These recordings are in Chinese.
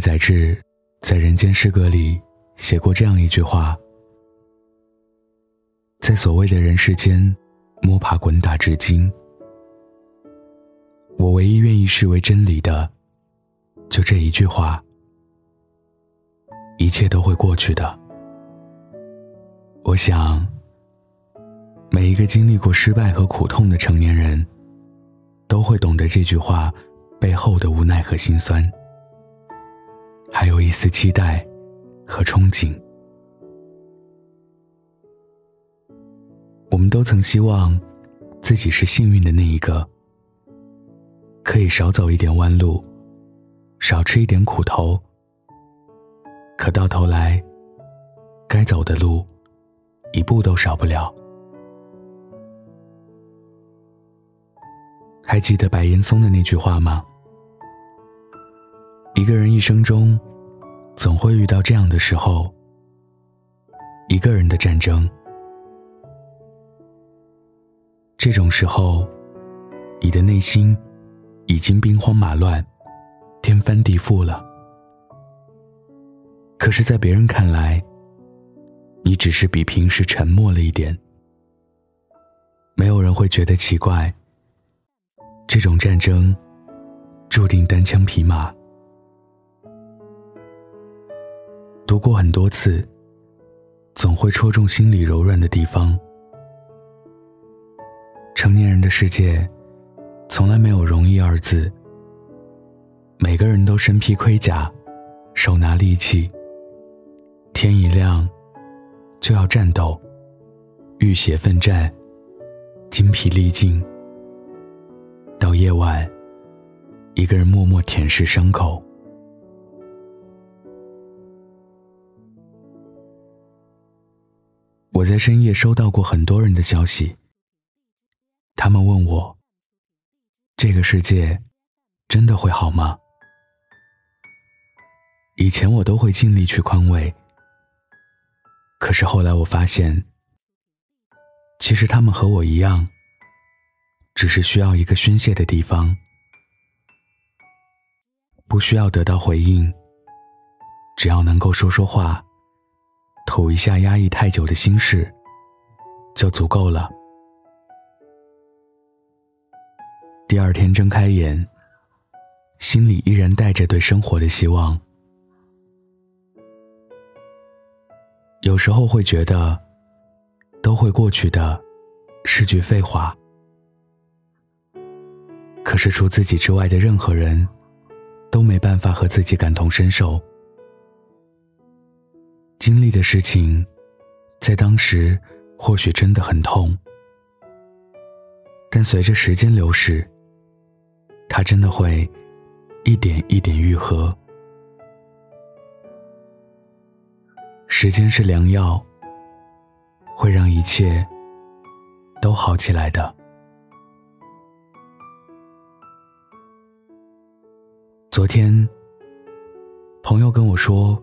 太宰治在《人间失格》里写过这样一句话：在所谓的人世间摸爬滚打至今，我唯一愿意视为真理的就这一句话，一切都会过去的。我想每一个经历过失败和苦痛的成年人都会懂得这句话背后的无奈和心酸，还有一丝期待和憧憬。我们都曾希望自己是幸运的那一个，可以少走一点弯路，少吃一点苦头，可到头来该走的路一步都少不了。还记得白岩松的那句话吗？一个人一生中总会遇到这样的时候，一个人的战争。这种时候，你的内心已经兵荒马乱，天翻地覆了。可是在别人看来，你只是比平时沉默了一点。没有人会觉得奇怪，这种战争注定单枪匹马。读过很多次，总会戳中心里柔软的地方。成年人的世界从来没有容易二字，每个人都身披盔甲，手拿利器，天一亮就要战斗，浴血奋战，筋疲力尽，到夜晚一个人默默舔舐伤口。我在深夜收到过很多人的消息，他们问我，这个世界真的会好吗？以前我都会尽力去宽慰，可是后来我发现，其实他们和我一样，只是需要一个宣泄的地方，不需要得到回应，只要能够说说话，吐一下压抑太久的心事，就足够了。第二天睁开眼，心里依然带着对生活的希望。有时候会觉得都会过去的是句废话，可是除自己之外的任何人都没办法和自己感同身受。经历的事情在当时或许真的很痛，但随着时间流逝，它真的会一点一点愈合。时间是良药，会让一切都好起来的。昨天，朋友跟我说，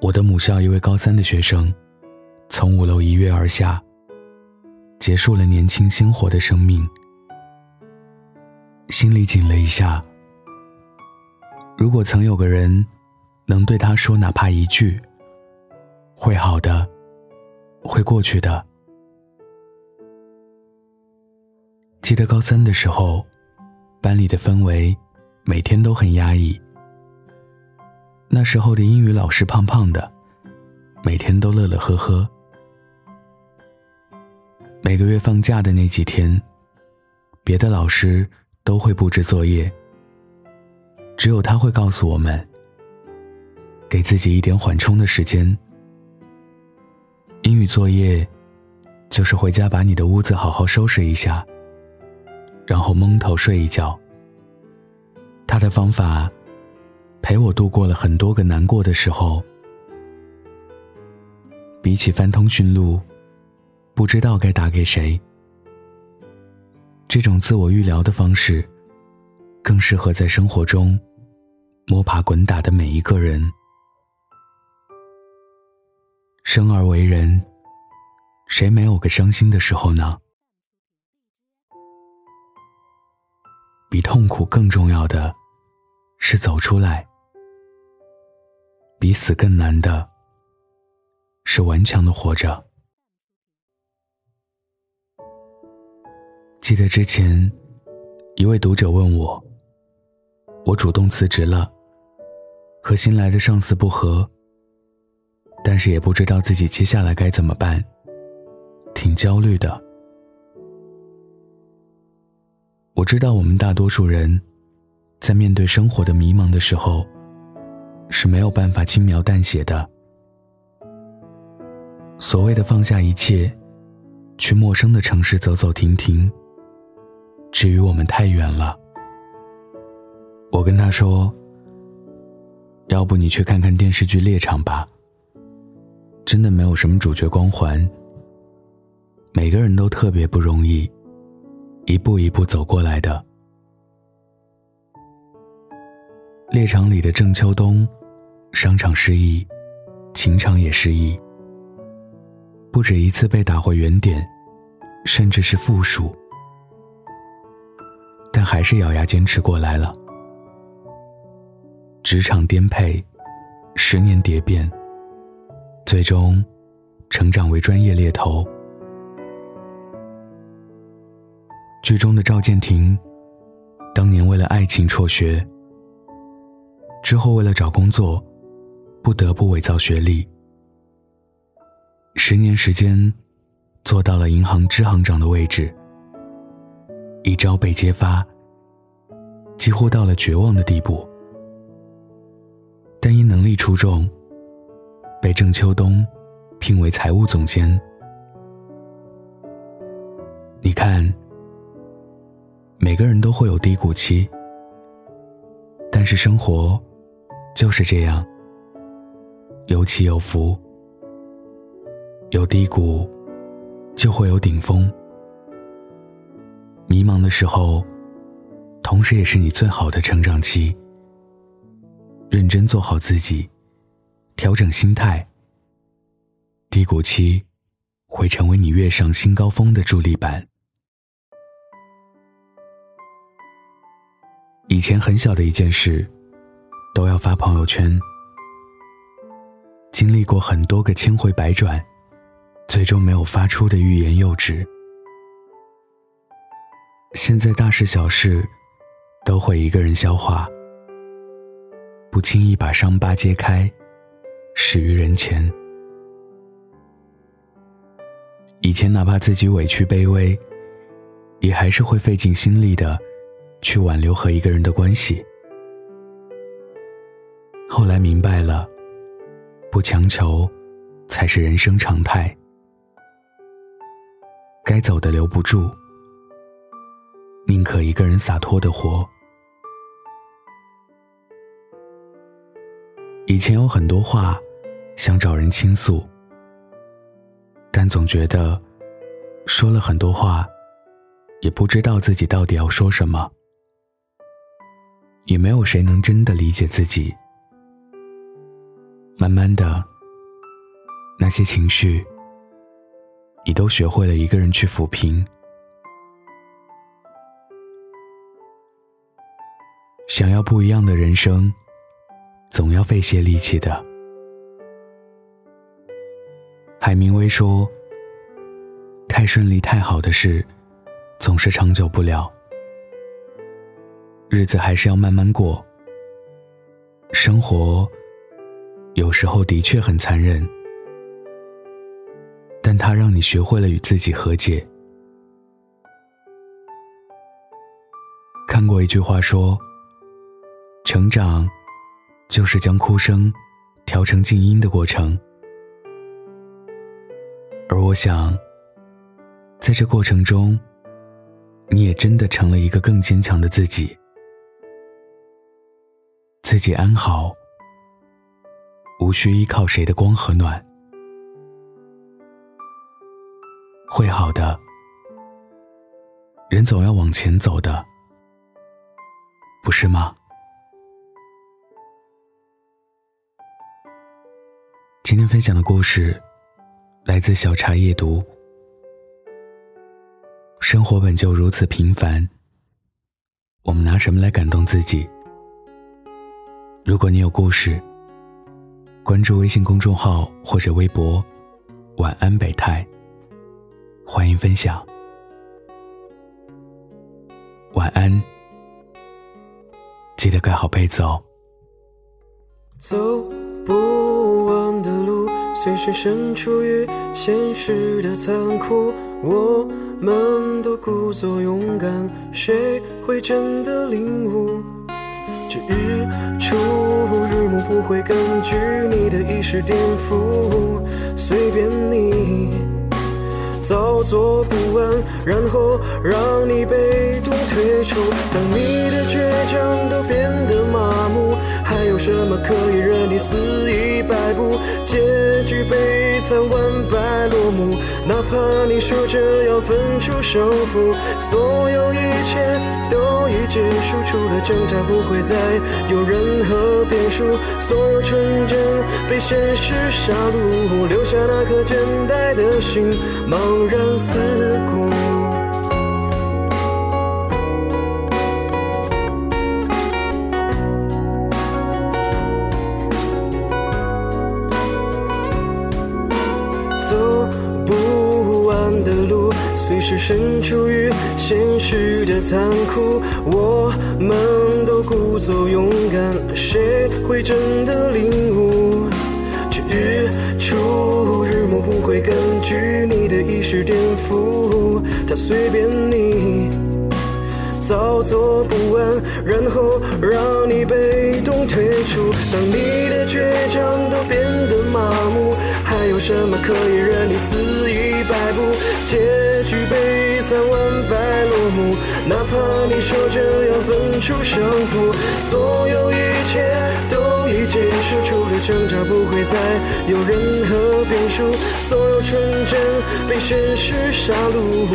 我的母校一位高三的学生，从5楼一跃而下，结束了年轻鲜活的生命。心里紧了一下，如果曾有个人能对他说哪怕一句，会好的，会过去的。记得高三的时候，班里的氛围每天都很压抑。那时候的英语老师胖胖的，每天都乐乐呵呵。每个月放假的那几天，别的老师都会布置作业，只有他会告诉我们，给自己一点缓冲的时间。英语作业就是回家把你的屋子好好收拾一下，然后蒙头睡一觉。他的方法陪我度过了很多个难过的时候。比起翻通讯录不知道该打给谁，这种自我预疗的方式更适合在生活中摸爬滚打的每一个人。生而为人，谁没有个伤心的时候呢？比痛苦更重要的是走出来，比死更难的是顽强的活着。记得之前一位读者问我，我主动辞职了，和新来的上司不和，但是也不知道自己接下来该怎么办，挺焦虑的。我知道我们大多数人在面对生活的迷茫的时候是没有办法轻描淡写的，所谓的放下一切去陌生的城市走走停停，至于我们太远了。我跟他说，要不你去看看电视剧《猎场》吧，真的没有什么主角光环，每个人都特别不容易，一步一步走过来的。猎场里的郑秋冬，商场失意，情场也失意，不止一次被打回原点，甚至是负数，但还是咬牙坚持过来了。职场颠沛，10年蝶变，最终成长为专业猎头。剧中的赵建廷当年为了爱情辍学，之后为了找工作不得不伪造学历，10年时间做到了银行支行长的位置，一朝被揭发，几乎到了绝望的地步，但因能力出众被郑秋冬聘为财务总监。你看，每个人都会有低谷期，但是生活就是这样，有起有伏，有低谷就会有顶峰。迷茫的时候同时也是你最好的成长期，认真做好自己，调整心态，低谷期会成为你跃上新高峰的助力板。以前很小的一件事都要发朋友圈，经历过很多个千回百转，最终没有发出的欲言又止。现在大事小事都会一个人消化，不轻易把伤疤揭开，始于人前。以前哪怕自己委屈卑微，也还是会费尽心力的去挽留和一个人的关系。后来明白了，不强求才是人生常态。该走的留不住，宁可一个人洒脱的活。以前有很多话想找人倾诉，但总觉得说了很多话，也不知道自己到底要说什么，也没有谁能真的理解自己。慢慢的，那些情绪你都学会了一个人去抚平。想要不一样的人生，总要费些力气的。海明威说，太顺利太好的事总是长久不了，日子还是要慢慢过。生活有时候的确很残忍，但它让你学会了与自己和解。看过一句话说，成长就是将哭声调成静音的过程，而我想在这过程中你也真的成了一个更坚强的自己。自己安好，无需依靠谁的光和暖，会好的。人总要往前走的，不是吗？今天分享的故事来自小茶夜读。生活本就如此平凡，我们拿什么来感动自己？如果你有故事，关注微信公众号或者微博“晚安北太”，欢迎分享。晚安，记得盖好被子哦。走不完的路，随时身处于现实的残酷，我们都故作勇敢，谁会真的领悟？这日出日暮不会根据你的意识颠覆，随便你造作不安，然后让你被动退出。当你的倔强都变得麻木，还有什么可以任你肆意摆布？结局悲惨万败落幕，哪怕你说着要分出胜负，所有一切都已结束，除了挣扎不会再有任何变数，所有纯真被现实杀戮，留下那颗倦怠的心茫然四顾。随时身处于现实的残酷，我们都故作勇敢，谁会真的领悟？这日出日暮不会根据你的意识颠覆，它随便你造作不安，然后让你被动退出。当你的倔强都变得麻木，还有什么可以任你肆意摆布？结局悲惨万败落幕，哪怕你说着要分出胜负，所有一切都已结束，除了挣扎不会再有任何变数，所有纯真被现实杀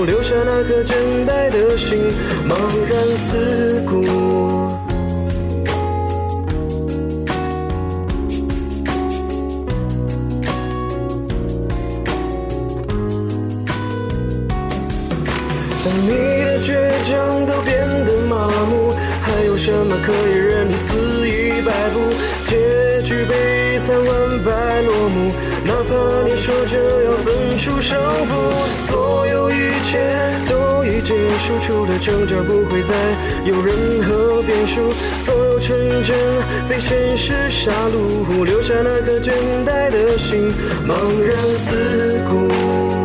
戮，留下那颗倦怠的心茫然四顾。当你的倔强都变得麻木，还有什么可以任你肆意摆布？结局悲惨万败落幕，哪怕你说着要分出胜负，所有一切都已结束，除了挣扎不会再有任何变数，所有纯真被现实杀戮，留下那颗倦怠的心茫然四顾。